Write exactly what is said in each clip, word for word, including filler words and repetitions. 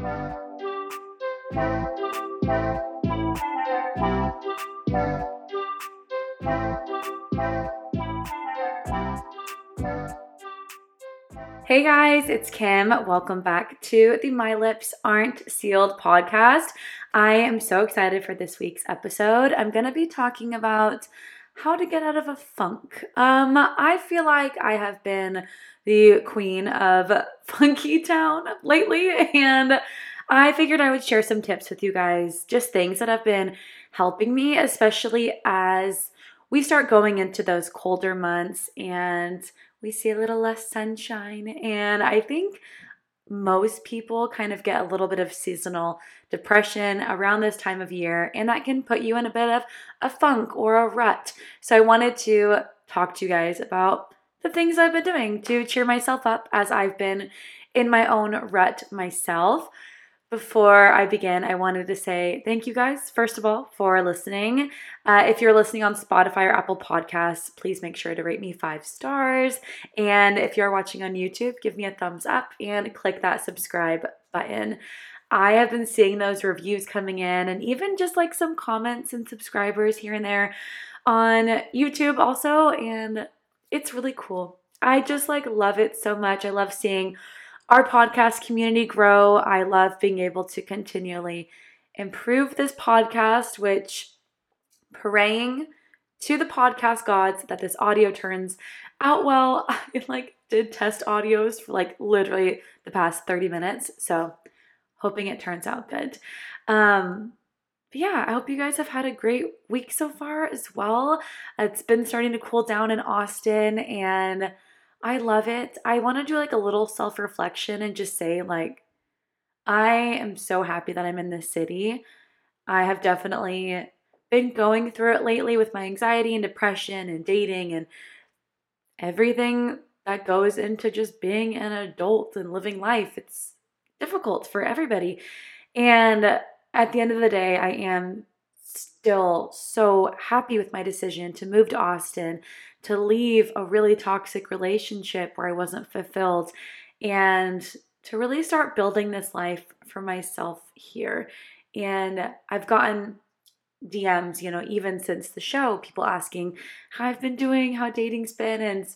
Hey guys, it's Kim. Welcome back to the My Lips Aren't Sealed podcast. I am so excited for this week's episode. I'm going to be talking about how to get out of a funk. Um, I feel like I have been the queen of Funky Town lately, and I figured I would share some tips with you guys, just things that have been helping me, especially as we start going into those colder months and we see a little less sunshine, and I think most people kind of get a little bit of seasonal depression around this time of year, and that can put you in a bit of a funk or a rut. So I wanted to talk to you guys about the things I've been doing to cheer myself up as I've been in my own rut myself. Before I begin, I wanted to say thank you guys, first of all, for listening. Uh, if you're listening on Spotify or Apple Podcasts, please make sure to rate me five stars. And if you're watching on YouTube, give me a thumbs up and click that subscribe button. I have been seeing those reviews coming in and even just like some comments and subscribers here and there on YouTube also. And it's really cool. I just like love it so much. I love seeing our podcast community grow. I love being able to continually improve this podcast, which praying to the podcast gods that this audio turns out well. I like did test audios for like literally the past thirty minutes. So hoping it turns out good. Um, But yeah, I hope you guys have had a great week so far as well. It's been starting to cool down in Austin and I love it. I want to do like a little self-reflection and just say like, I am so happy that I'm in this city. I have definitely been going through it lately with my anxiety and depression and dating and everything that goes into just being an adult and living life. It's difficult for everybody. And at the end of the day, I am still so happy with my decision to move to Austin, to leave a really toxic relationship where I wasn't fulfilled, and to really start building this life for myself here. And I've gotten D Ms, you know, even since the show, people asking how I've been doing, how dating's been, and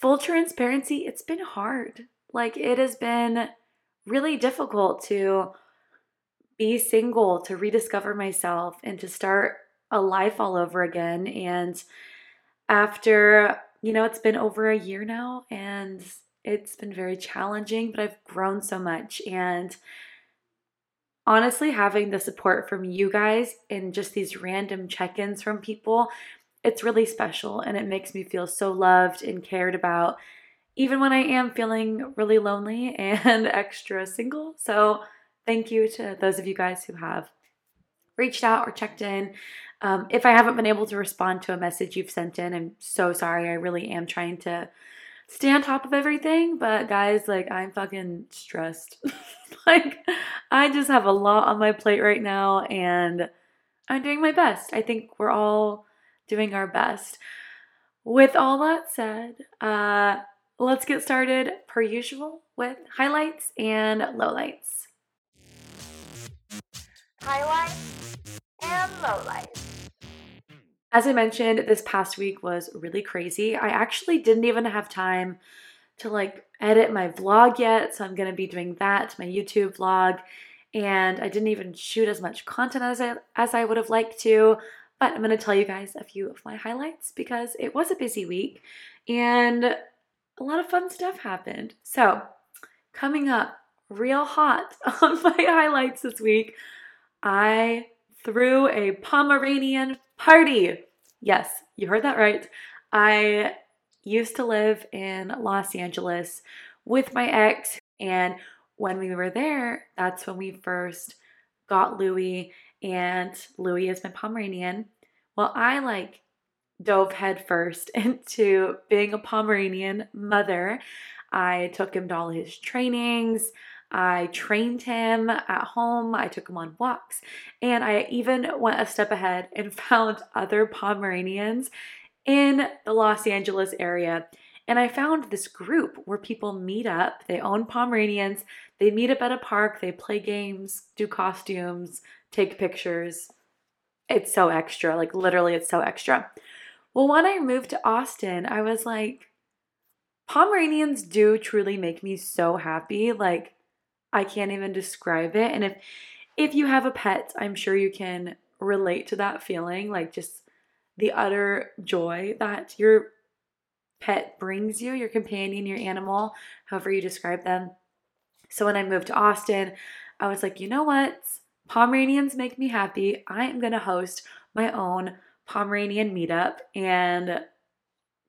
full transparency, it's been hard. Like it has been really difficult to be single, to rediscover myself, and to start a life all over again. And after, you know, it's been over a year now and it's been very challenging, but I've grown so much. And honestly, having the support from you guys and just these random check-ins from people, it's really special and it makes me feel so loved and cared about, even when I am feeling really lonely and extra single. So thank you to those of you guys who have reached out or checked in. Um, if I haven't been able to respond to a message you've sent in, I'm so sorry. I really am trying to stay on top of everything. But guys, like I'm fucking stressed. Like I just have a lot on my plate right now and I'm doing my best. I think we're all doing our best. With all that said, uh, let's get started per usual with highlights and lowlights. Highlights and lowlights. As I mentioned, this past week was really crazy. I actually didn't even have time to like edit my vlog yet, so I'm going to be doing that, my YouTube vlog, and I didn't even shoot as much content as I, as I would have liked to, but I'm going to tell you guys a few of my highlights because it was a busy week and a lot of fun stuff happened. So coming up real hot on my highlights this week, I threw a Pomeranian party. Yes, you heard that right. I used to live in Los Angeles with my ex, and when we were there, that's when we first got Louie, and Louie is my Pomeranian. Well, I like dove headfirst into being a Pomeranian mother. I took him to all his trainings. I trained him at home, I took him on walks, and I even went a step ahead and found other Pomeranians in the Los Angeles area. And I found this group where people meet up, they own Pomeranians, They meet up at a park, they play games, do costumes, take pictures. It's so extra. Like, literally, it's so extra. Well, when I moved to Austin, I was like, Pomeranians do truly make me so happy. Like, I can't even describe it. And if if you have a pet, I'm sure you can relate to that feeling. Like, just the utter joy that your pet brings you, your companion, your animal, however you describe them. So when I moved to Austin, I was like, you know what? Pomeranians make me happy. I am going to host my own Pomeranian meetup and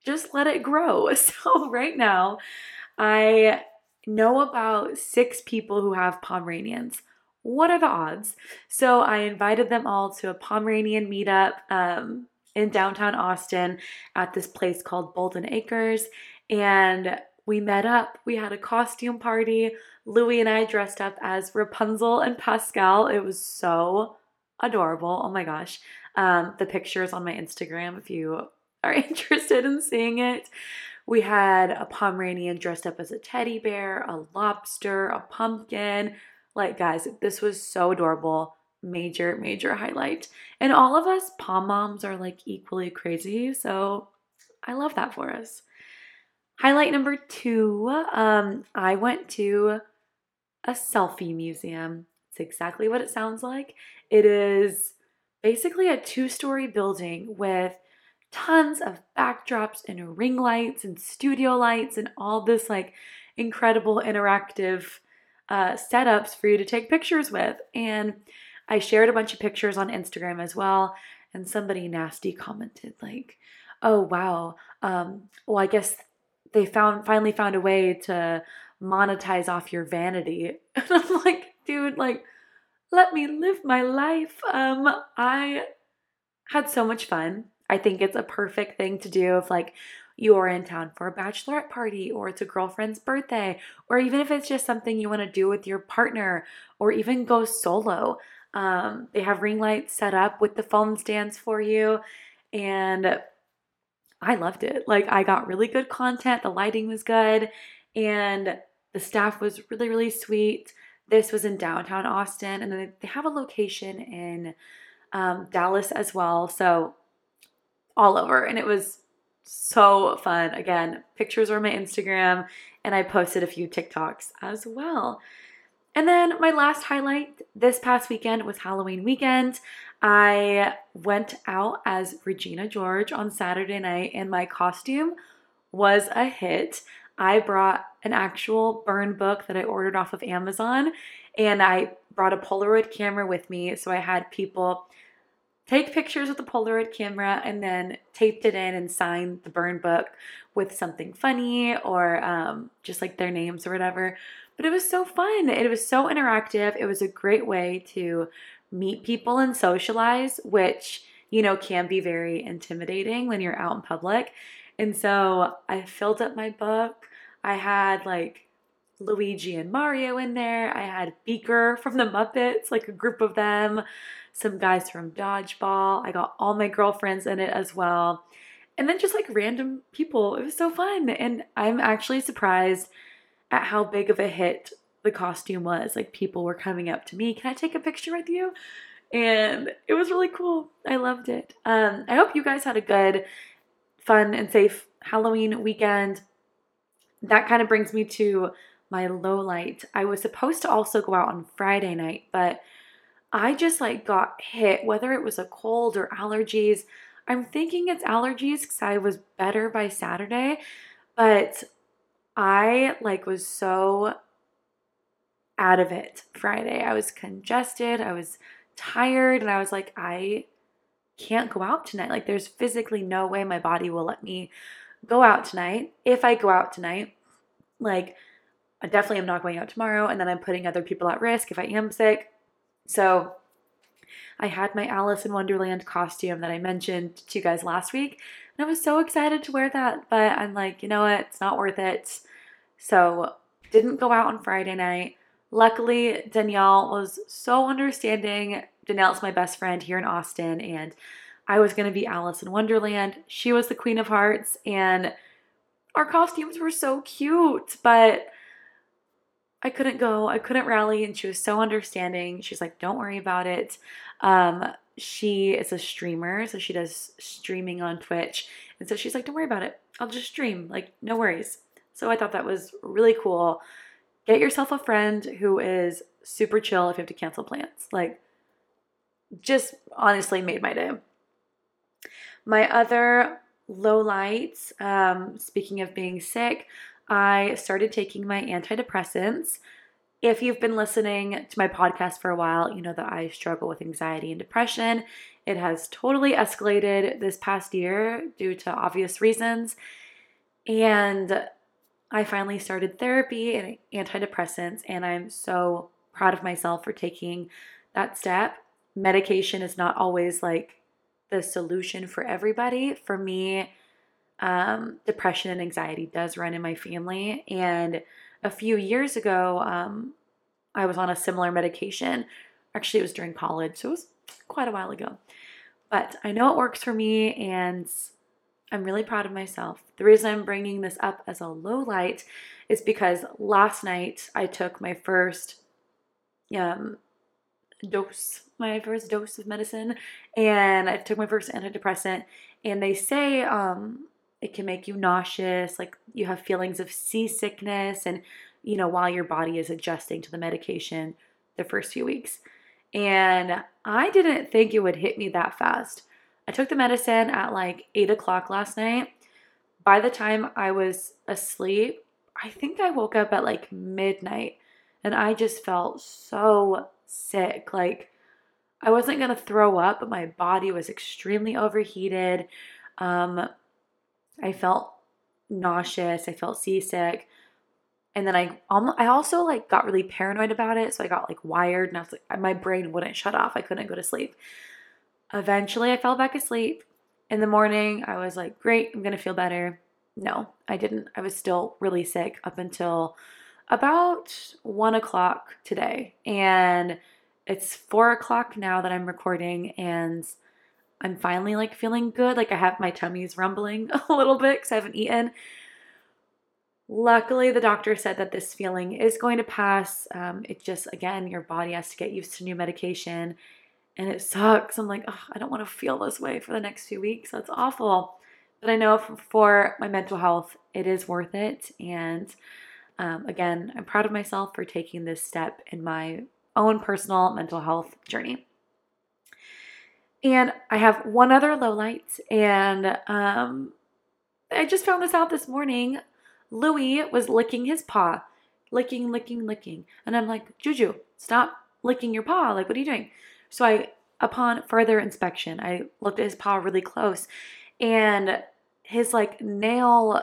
just let it grow. So right now, I know about six people who have Pomeranians. What are the odds? So I invited them all to a Pomeranian meetup um, in downtown Austin at this place called Bolden Acres. And we met up. We had a costume party. Louie and I dressed up as Rapunzel and Pascal. It was so adorable. Oh my gosh. Um, the picture is on my Instagram if you are interested in seeing it. We had a Pomeranian dressed up as a teddy bear, a lobster, a pumpkin. Like, guys, this was so adorable. Major, major highlight. And all of us pom moms are like equally crazy. So I love that for us. Highlight number two, um, I went to a selfie museum. It's exactly what it sounds like. It is basically a two-story building with tons of backdrops and ring lights and studio lights and all this like incredible interactive uh, setups for you to take pictures with. And I shared a bunch of pictures on Instagram as well. And somebody nasty commented like, oh, wow. Um, well, I guess they found finally found a way to monetize off your vanity. And I'm like, dude, like, let me live my life. Um, I had so much fun. I think it's a perfect thing to do if like you are in town for a bachelorette party or it's a girlfriend's birthday, or even if it's just something you want to do with your partner or even go solo. Um, they have ring lights set up with the phone stands for you, and I loved it. Like, I got really good content. The lighting was good and the staff was really, really sweet. This was in downtown Austin, and then they have a location in um, Dallas as well. So all over. And it was so fun. Again, pictures were on my Instagram, and I posted a few TikToks as well. And then my last highlight this past weekend was Halloween weekend. I went out as Regina George on Saturday night, and my costume was a hit. I brought an actual burn book that I ordered off of Amazon, and I brought a Polaroid camera with me. So I had people take pictures with the Polaroid camera and then taped it in and signed the burn book with something funny or um, just like their names or whatever. But it was so fun. It was so interactive. It was a great way to meet people and socialize, which, you know, can be very intimidating when you're out in public. And so I filled up my book. I had like Luigi and Mario in there. I had Beaker from the Muppets, like a group of them, some guys from Dodgeball. I got all my girlfriends in it as well. And then just like random people. It was so fun. And I'm actually surprised at how big of a hit the costume was. Like, people were coming up to me, can I take a picture with you? And it was really cool. I loved it. Um, I hope you guys had a good, fun, and safe Halloween weekend. That kind of brings me to my low light. I was supposed to also go out on Friday night, but I just like got hit, whether it was a cold or allergies. I'm thinking it's allergies because I was better by Saturday, but I like was so out of it Friday. I was congested, I was tired, and I was like, I can't go out tonight. Like, there's physically no way my body will let me go out tonight. If I go out tonight, like, I definitely am not going out tomorrow, and then I'm putting other people at risk if I am sick. So I had my Alice in Wonderland costume that I mentioned to you guys last week, and I was so excited to wear that, but I'm like, you know what, it's not worth it. So didn't go out on Friday night. Luckily, Danielle was so understanding. Danielle's my best friend here in Austin, and I was going to be Alice in Wonderland. She was the Queen of Hearts, and our costumes were so cute, but I couldn't go. I couldn't rally. And she was so understanding. She's like, don't worry about it. Um, she is a streamer. So she does streaming on Twitch. And so she's like, don't worry about it. I'll just stream. Like, no worries. So I thought that was really cool. Get yourself a friend who is super chill if you have to cancel plans. Like, just honestly made my day. My other low lights, um, speaking of being sick, I started taking my antidepressants. If you've been listening to my podcast for a while, you know that I struggle with anxiety and depression. It has totally escalated this past year due to obvious reasons. And I finally started therapy and antidepressants, and I'm so proud of myself for taking that step. Medication is not always like the solution for everybody. For me, Um, depression and anxiety does run in my family. And a few years ago, um, I was on a similar medication. Actually, it was during college, so it was quite a while ago. But I know it works for me, and I'm really proud of myself. The reason I'm bringing this up as a low light is because last night I took my first um, dose, my first dose of medicine, and I took my first antidepressant. And they say, um, it can make you nauseous, like you have feelings of seasickness and, you know, while your body is adjusting to the medication the first few weeks. And I didn't think it would hit me that fast. I took the medicine at like eight o'clock last night. By the time I was asleep, I think I woke up at like midnight, and I just felt so sick. Like I wasn't going to throw up, but my body was extremely overheated. Um, I felt nauseous. I felt seasick. And then I almost, I also like got really paranoid about it. So I got like wired, and I was like, my brain wouldn't shut off. I couldn't go to sleep. Eventually I fell back asleep. In the morning I was like, great, I'm going to feel better. No, I didn't. I was still really sick up until about one o'clock today. And it's four o'clock now that I'm recording, and I'm finally like feeling good. Like I have, my tummy's rumbling a little bit because I haven't eaten. Luckily, the doctor said that this feeling is going to pass. Um, it just, again, your body has to get used to new medication, and it sucks. I'm like, oh, I don't want to feel this way for the next few weeks. That's awful. But I know for my mental health, it is worth it. And um, again, I'm proud of myself for taking this step in my own personal mental health journey. And I have one other low light, and um, I just found this out this morning. Louie was licking his paw, licking, licking, licking. And I'm like, Juju, stop licking your paw. Like, what are you doing? So I, upon further inspection, I looked at his paw really close, and his like nail,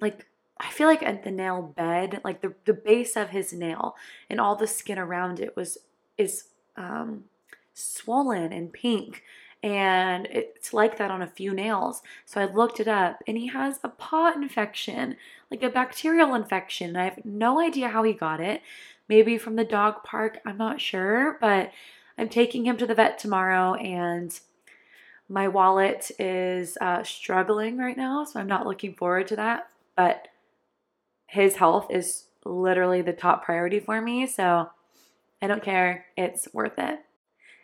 like I feel like at the nail bed, like the, the base of his nail and all the skin around it was, is, um, swollen and pink, and it's like that on a few nails. So I looked it up, and he has a paw infection, like a bacterial infection. And I have no idea how he got it. Maybe from the dog park. I'm not sure, but I'm taking him to the vet tomorrow, and my wallet is uh, struggling right now. So I'm not looking forward to that, but his health is literally the top priority for me. So I don't care. It's worth it.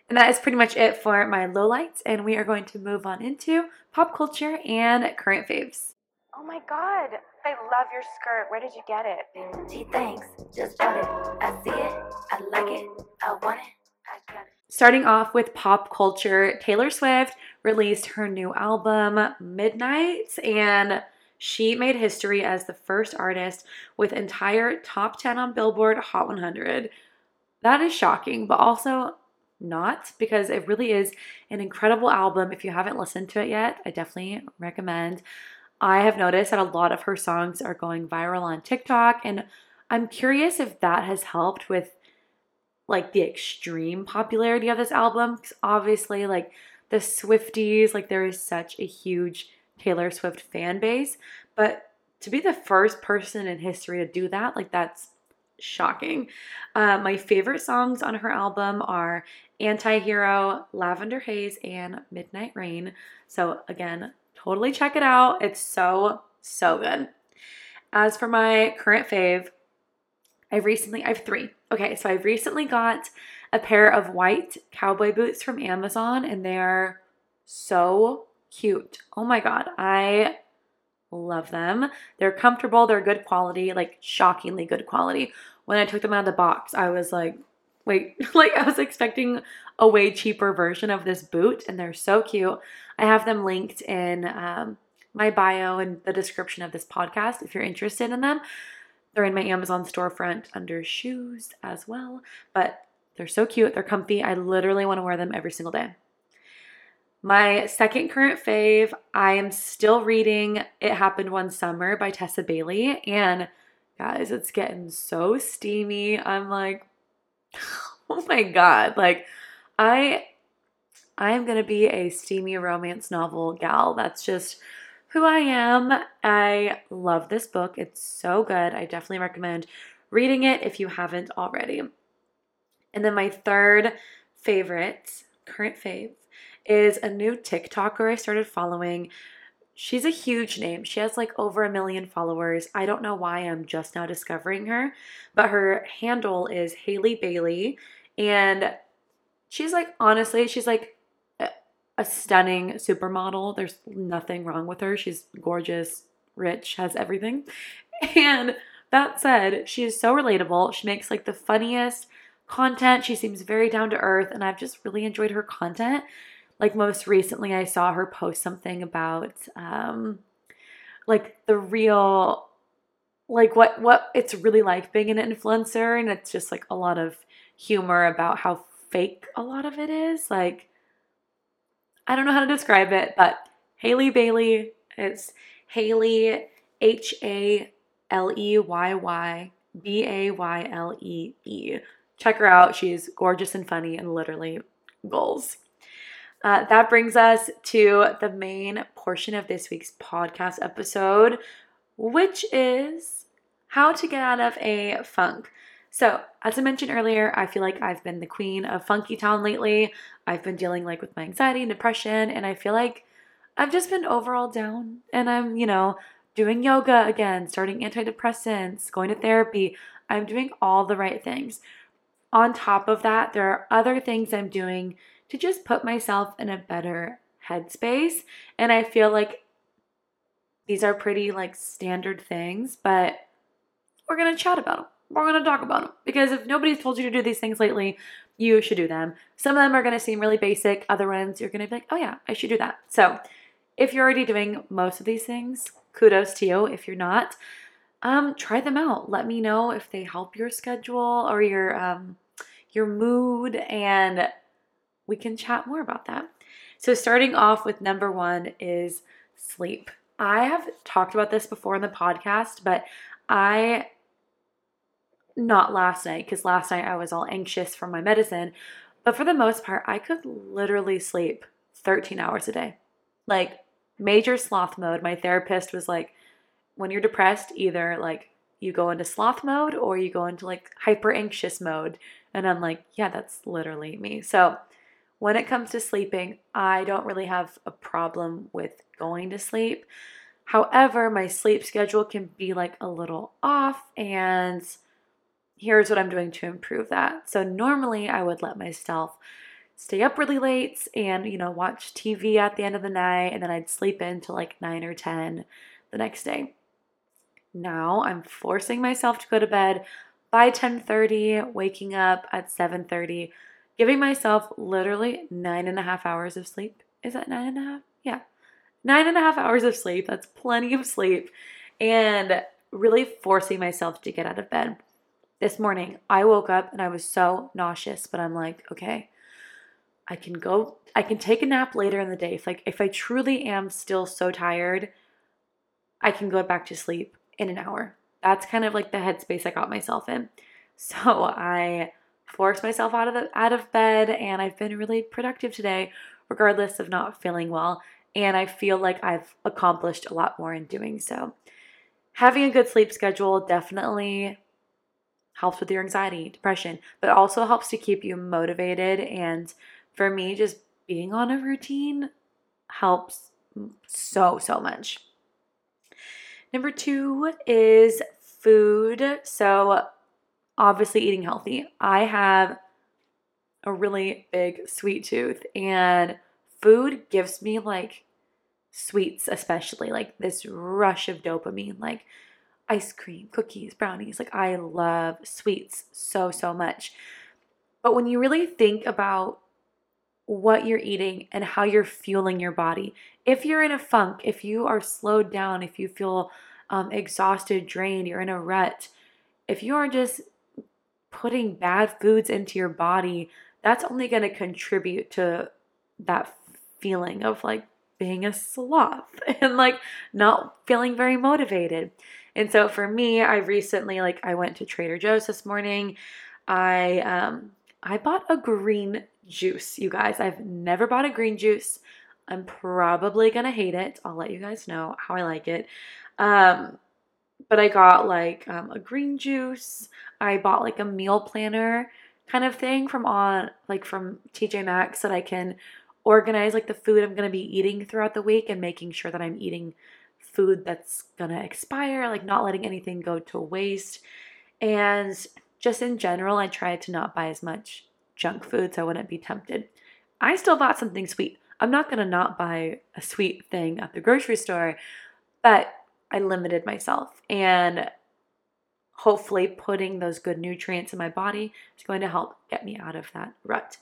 And that is pretty much it for my lowlights, and we are going to move on into pop culture and current faves. Oh my god, I love your skirt. Where did you get it? Gee, thanks. Just bought it. I see it. I like it. I want it. I got it. Starting off with pop culture, Taylor Swift released her new album, Midnights, and she made history as the first artist with entire top ten on Billboard Hot one hundred. That is shocking, but also not, because it really is an incredible album. If you haven't listened to it yet, I definitely recommend. I have noticed that a lot of her songs are going viral on TikTok, and I'm curious if that has helped with like the extreme popularity of this album, because obviously like the Swifties, like there is such a huge Taylor Swift fan base, but to be the first person in history to do that, like that's shocking. Uh, my favorite songs on her album are Antihero, Lavender Haze, and Midnight Rain. So again, totally check it out. It's so, so good. As for my current fave, I recently, I have three. Okay, so I recently got a pair of white cowboy boots from Amazon, and they're so cute. Oh my God, I love them. They're comfortable, they're good quality, like shockingly good quality. When I took them out of the box, I was like, wait, like I was expecting a way cheaper version of this boot, and they're so cute. I have them linked in um, my bio and the description of this podcast if you're interested in them. They're in my Amazon storefront under shoes as well, but they're so cute. They're comfy. I literally want to wear them every single day. My second current fave, I am still reading It Happened One Summer by Tessa Bailey, and guys, it's getting so steamy. I'm like, oh my God. Like I, I am going to be a steamy romance novel gal. That's just who I am. I love this book. It's so good. I definitely recommend reading it if you haven't already. And then my third favorite, current fave, is a new TikToker I started following. She's a huge name. She has like over a million followers. I don't know why I'm just now discovering her, but her handle is Hailey Bailey. And she's like, honestly, she's like a stunning supermodel. There's nothing wrong with her. She's gorgeous, rich, has everything. And that said, she is so relatable. She makes like the funniest content. She seems very down to earth, and I've just really enjoyed her content. Like most recently, I saw her post something about um, like the real, like what, what it's really like being an influencer. And it's just like a lot of humor about how fake a lot of it is. Like, I don't know how to describe it, but Hailey Bailey, it's Hailey, H A L E Y Y B A Y L E E. Check her out. She's gorgeous and funny and literally goals. Uh, that brings us to the main portion of this week's podcast episode, which is how to get out of a funk. So as I mentioned earlier, I feel like I've been the queen of Funky Town lately. I've been dealing like with my anxiety and depression, and I feel like I've just been overall down, and I'm, you know, doing yoga again, starting antidepressants, going to therapy. I'm doing all the right things. On top of that, there are other things I'm doing to just put myself in a better headspace. And I feel like these are pretty like standard things, but we're going to chat about them. We're going to talk about them, because if nobody's told you to do these things lately, you should do them. Some of them are going to seem really basic. Other ones you're going to be like, oh yeah, I should do that. So if you're already doing most of these things, kudos to you. If you're not, um, try them out. Let me know if they help your schedule or your, um, your mood, and we can chat more about that. So starting off with number one is sleep. I have talked about this before in the podcast, but I, not last night, because last night I was all anxious from my medicine, but for the most part, I could literally sleep thirteen hours a day. Like major sloth mode. My therapist was like, when you're depressed, either like you go into sloth mode or you go into like hyper anxious mode. And I'm like, yeah, that's literally me. So when it comes to sleeping, I don't really have a problem with going to sleep. However, my sleep schedule can be like a little off, and here's what I'm doing to improve that. So normally I would let myself stay up really late and, you know, watch T V at the end of the night, and then I'd sleep in till like nine or ten the next day. Now I'm forcing myself to go to bed by ten thirty, waking up at seven thirty. Giving myself literally nine and a half hours of sleep. Is that nine and a half? Yeah. Nine and a half hours of sleep. That's plenty of sleep. And really forcing myself to get out of bed. This morning, I woke up and I was so nauseous, but I'm like, okay, I can go, I can take a nap later in the day. If like, if I truly am still so tired, I can go back to sleep in an hour. That's kind of like the headspace I got myself in. So I forced myself out of the, out of bed, and I've been really productive today, regardless of not feeling well. And I feel like I've accomplished a lot more in doing so. Having a good sleep schedule definitely helps with your anxiety, depression, but also helps to keep you motivated. And for me, just being on a routine helps so, so much. Number two is food. So obviously eating healthy. I have a really big sweet tooth, and food gives me, like, sweets especially, like, this rush of dopamine, like ice cream, cookies, brownies. Like, I love sweets so, so much. But when you really think about what you're eating and how you're fueling your body, if you're in a funk, if you are slowed down, if you feel um, exhausted, drained, you're in a rut, if you are just putting bad foods into your body, that's only going to contribute to that feeling of, like, being a sloth and, like, not feeling very motivated. And so for me, I recently, like, I went to Trader Joe's this morning. I, um, I bought a green juice, you guys. I've never bought a green juice. I'm probably going to hate it. I'll let you guys know how I like it. Um, but I got, like, um, a green juice. I bought, like, a meal planner kind of thing from on, like, from T J Maxx, that I can organize, like, the food I'm going to be eating throughout the week and making sure that I'm eating food that's going to expire, like, not letting anything go to waste. And just in general, I tried to not buy as much junk food so I wouldn't be tempted. I still bought something sweet. I'm not going to not buy a sweet thing at the grocery store, but I limited myself, and hopefully putting those good nutrients in my body is going to help get me out of that rut.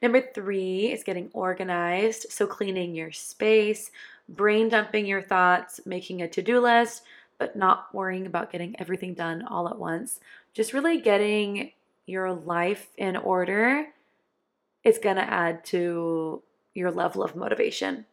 Number three is getting organized. So cleaning your space, brain dumping your thoughts, making a to-do list, but not worrying about getting everything done all at once. Just really getting your life in order is going to add to your level of motivation.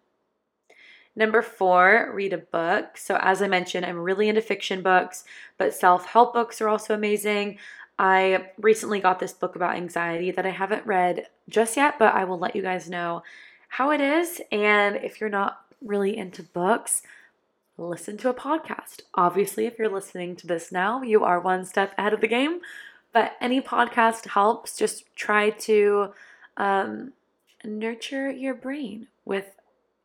Number four, read a book. So as I mentioned, I'm really into fiction books, but self-help books are also amazing. I recently got this book about anxiety that I haven't read just yet, but I will let you guys know how it is. And if you're not really into books, listen to a podcast. Obviously, if you're listening to this now, you are one step ahead of the game, but any podcast helps. Just try to um, nurture your brain with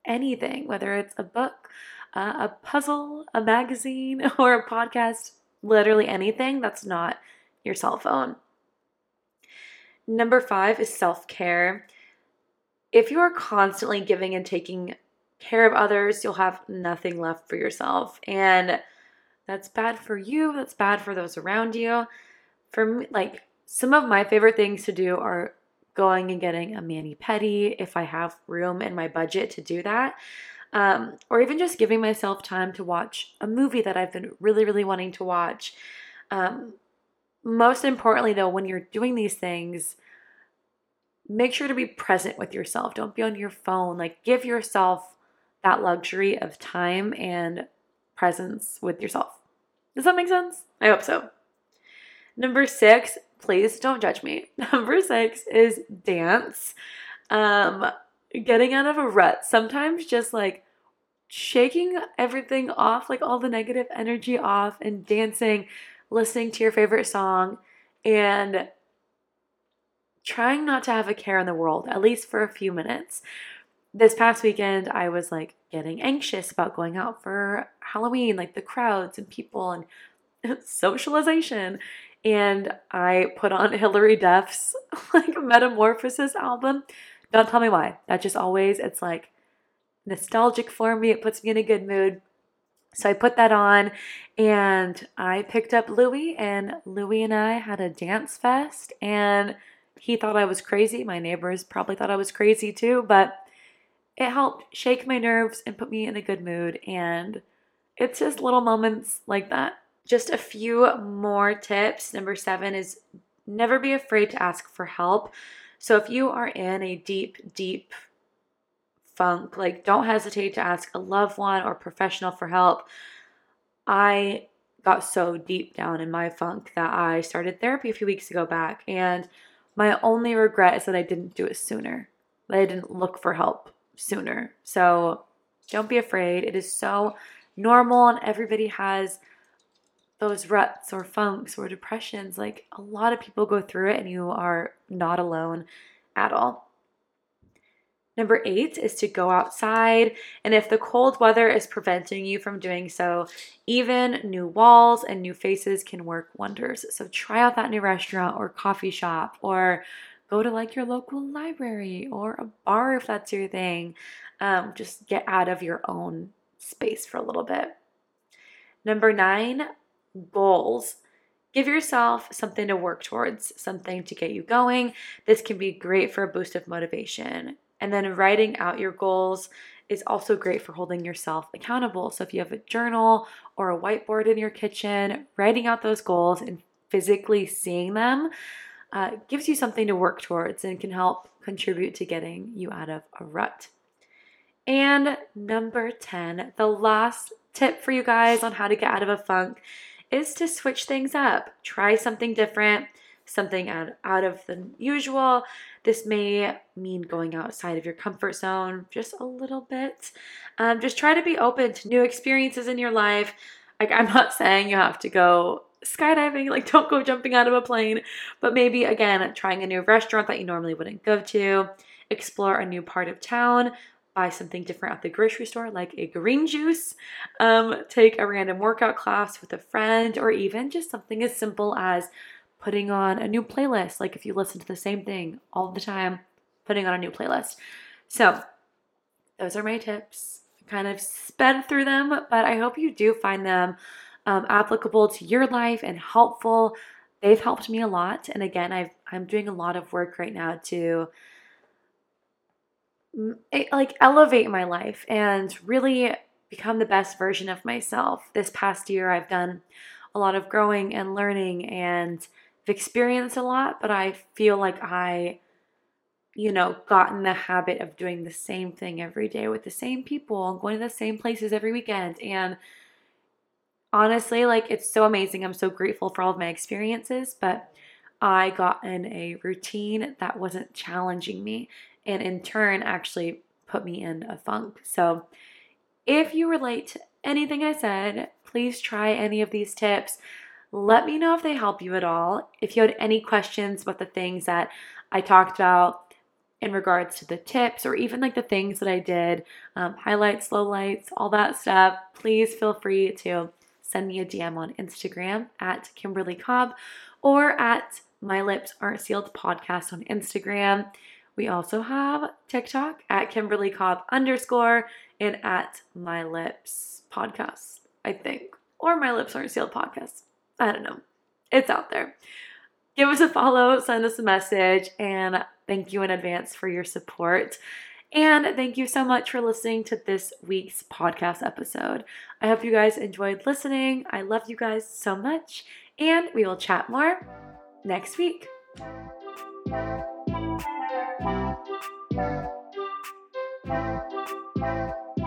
anything, whether it's a book, uh, a puzzle, a magazine, or a podcast, literally anything that's not your cell phone. Number five is self-care. If you are constantly giving and taking care of others, you'll have nothing left for yourself. And that's bad for you. That's bad for those around you. For me, like, some of my favorite things to do are going and getting a mani-pedi if I have room in my budget to do that. Um, or even just giving myself time to watch a movie that I've been really, really wanting to watch. Um, most importantly though, when you're doing these things, make sure to be present with yourself. Don't be on your phone. Like, give yourself that luxury of time and presence with yourself. Does that make sense? I hope so. Number six, please don't judge me. Number six is dance. Um, getting out of a rut. Sometimes just, like, shaking everything off, like all the negative energy off, and dancing, listening to your favorite song, and trying not to have a care in the world, at least for a few minutes. This past weekend, I was, like, getting anxious about going out for Halloween, like the crowds and people and socialization. And I put on Hillary Duff's, like, Metamorphosis album. Don't tell me why. That just always, it's, like, nostalgic for me. It puts me in a good mood. So I put that on, and I picked up Louie, and Louie and I had a dance fest, and he thought I was crazy. My neighbors probably thought I was crazy too, but it helped shake my nerves and put me in a good mood. And it's just little moments like that. Just a few more tips. Number seven is never be afraid to ask for help. So if you are in a deep, deep funk, like, don't hesitate to ask a loved one or professional for help. I got so deep down in my funk that I started therapy a few weeks ago back, and my only regret is that I didn't do it sooner, that I didn't look for help sooner. So don't be afraid. It is so normal, and everybody has those ruts or funks or depressions. Like, a lot of people go through it, and you are not alone at all. Number eight is to go outside, and if the cold weather is preventing you from doing so, even new walls and new faces can work wonders. So try out that new restaurant or coffee shop, or go to like your local library or a bar if that's your thing. Um, just get out of your own space for a little bit. Number nine, goals. Give yourself something to work towards, something to get you going. This can be great for a boost of motivation. And then writing out your goals is also great for holding yourself accountable. So if you have a journal or a whiteboard in your kitchen, writing out those goals and physically seeing them uh, gives you something to work towards and can help contribute to getting you out of a rut. And number ten, the last tip for you guys on how to get out of a funk is to switch things up. Try something different. Something out, out of the usual. This may mean going outside of your comfort zone just a little bit. Um, just try to be open to new experiences in your life. Like, I'm not saying you have to go skydiving, like don't go jumping out of a plane, but maybe again, trying a new restaurant that you normally wouldn't go to, explore a new part of town, buy something different at the grocery store, like a green juice, um, take a random workout class with a friend, or even just something as simple as putting on a new playlist. Like if you listen to the same thing all the time, putting on a new playlist. So those are my tips. I kind of sped through them, but I hope you do find them um, applicable to your life and helpful. They've helped me a lot. And again, I've, I'm doing a lot of work right now to like elevate my life and really become the best version of myself. This past year, I've done a lot of growing and learning and experienced a lot, but I feel like I, you know, got in the habit of doing the same thing every day with the same people and going to the same places every weekend. And honestly, like, it's so amazing. I'm so grateful for all of my experiences, but I got in a routine that wasn't challenging me and in turn actually put me in a funk. So if you relate to anything I said, please try any of these tips. Let me know if they help you at all. If you had any questions about the things that I talked about in regards to the tips or even like the things that I did, um, highlights, lowlights, all that stuff, please feel free to send me a D M on Instagram at Kimberly Cobb or at My Lips Aren't Sealed Podcast on Instagram. We also have TikTok at Kimberly Cobb underscore and at My Lips Podcast, I think, or My Lips Aren't Sealed Podcast. I don't know. It's out there. Give us a follow, send us a message, and thank you in advance for your support. And thank you so much for listening to this week's podcast episode. I hope you guys enjoyed listening. I love you guys so much, and we will chat more next week. Bye.